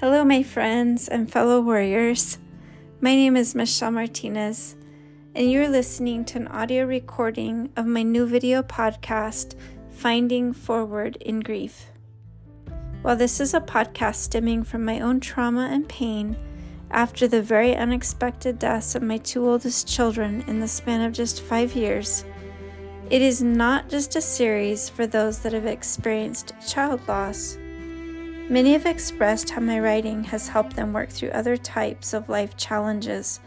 Hello, my friends and fellow warriors. My name is Michelle Martinez, and you're listening to an audio recording of my new video podcast, Finding Forward in Grief. While this is a podcast stemming from my own trauma and pain after the very unexpected deaths of my two oldest children in the span of just 5 years, it is not just a series for those that have experienced child loss. Many have expressed how my writing has helped them work through other types of life challenges,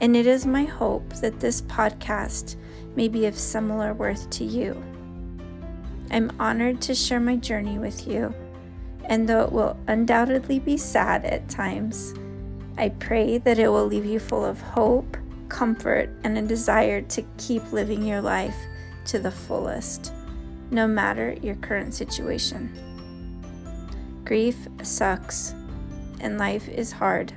and it is my hope that this podcast may be of similar worth to you. I'm honored to share my journey with you, and though it will undoubtedly be sad at times, I pray that it will leave you full of hope, comfort, and a desire to keep living your life to the fullest, no matter your current situation. Grief sucks, and life is hard.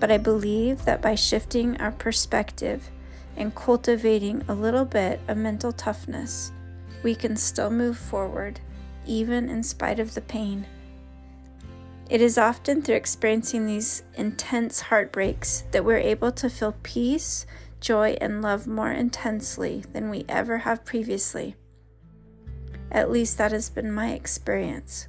But I believe that by shifting our perspective and cultivating a little bit of mental toughness, we can still move forward, even in spite of the pain. It is often through experiencing these intense heartbreaks that we're able to feel peace, joy, and love more intensely than we ever have previously. At least that has been my experience.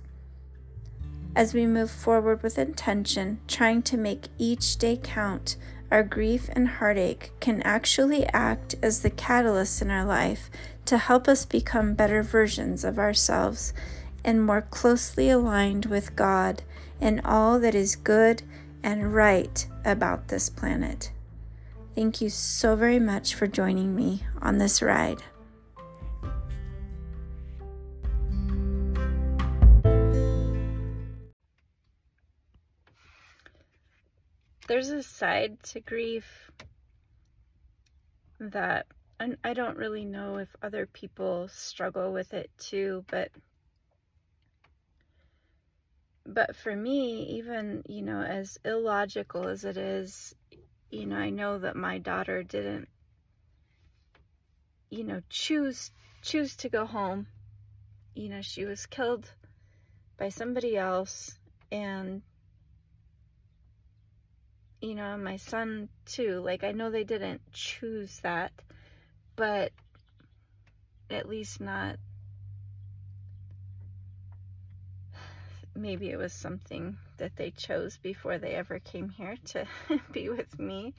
As we move forward with intention, trying to make each day count, our grief and heartache can actually act as the catalyst in our life to help us become better versions of ourselves and more closely aligned with God and all that is good and right about this planet. Thank you so very much for joining me on this ride. There's a side to grief that I don't really know if other people struggle with it too, but for me, even, you know, as illogical as it is, you know, I know that my daughter didn't, you know, choose to go home. You know, she was killed by somebody else, and you know, my son too, like, I know they didn't choose that, but at least not, maybe it was something that they chose before they ever came here to be with me,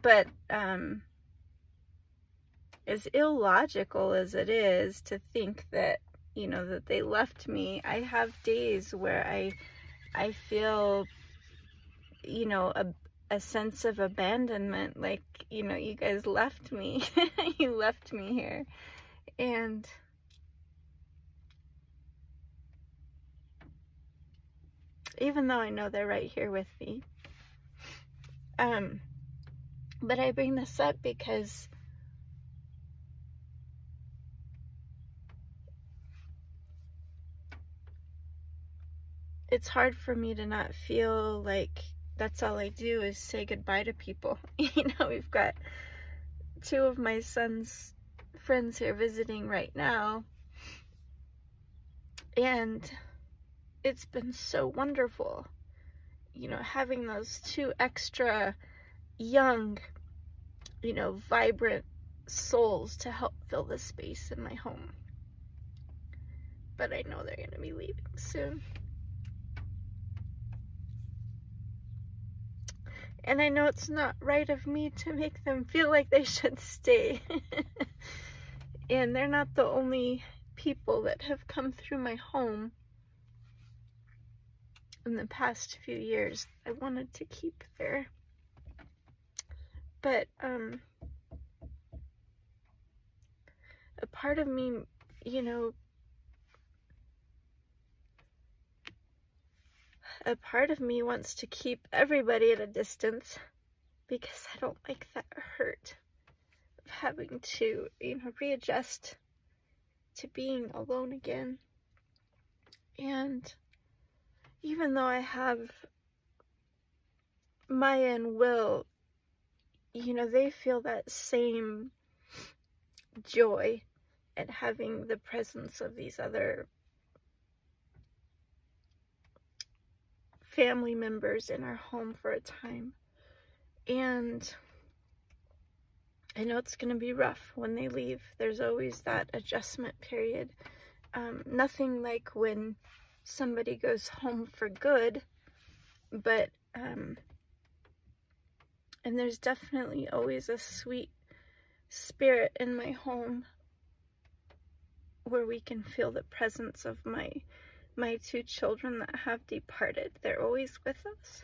but as illogical as it is to think that, you know, that they left me, I have days where I feel, you know, a sense of abandonment, like, you know, you guys left me, you left me here, and even though I know they're right here with me, but I bring this up because it's hard for me to not feel like that's all I do is say goodbye to people. You know, we've got two of my son's friends here visiting right now, and it's been so wonderful, you know, having those two extra young, you know, vibrant souls to help fill the space in my home. But I know they're going to be leaving soon. And I know it's not right of me to make them feel like they should stay. And they're not the only people that have come through my home in the past few years. I wanted to keep there. But a part of me, you know, a part of me wants to keep everybody at a distance because I don't like that hurt of having to, you know, readjust to being alone again. And even though I have Maya and Will, you know, they feel that same joy at having the presence of these other family members in our home for a time. And I know it's going to be rough when they leave. There's always that adjustment period. Nothing like when somebody goes home for good, but and there's definitely always a sweet spirit in my home where we can feel the presence of my two children that have departed. They're always with us.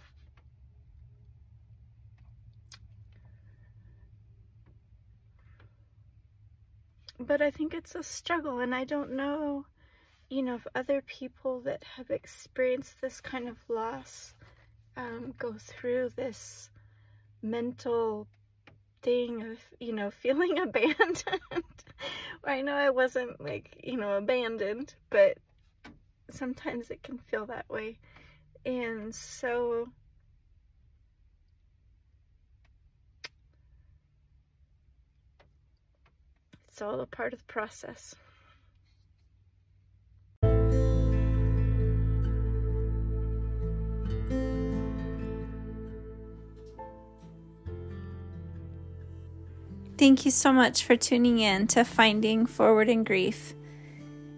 But I think it's a struggle, and I don't know, you know, if other people that have experienced this kind of loss go through this mental thing of, you know, feeling abandoned. I know I wasn't, like, you know, abandoned, but sometimes it can feel that way. And so it's all a part of the process. Thank you so much for tuning in to Finding Forward in Grief.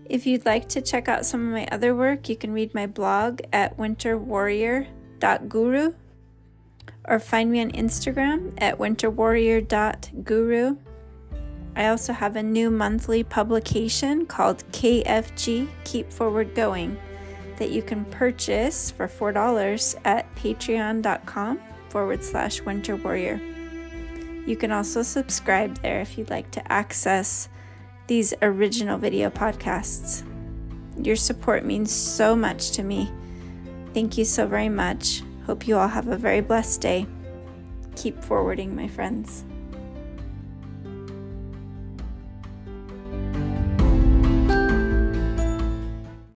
If you'd like to check out some of my other work, you can read my blog at winterwarrior.guru or find me on Instagram at winterwarrior.guru. I also have a new monthly publication called KFG, Keep Forward Going, that you can purchase for $4 at patreon.com/winterwarrior. You can also subscribe there if you'd like to access these original video podcasts. Your support means so much to me. Thank you so very much. Hope you all have a very blessed day. Keep forwarding, my friends.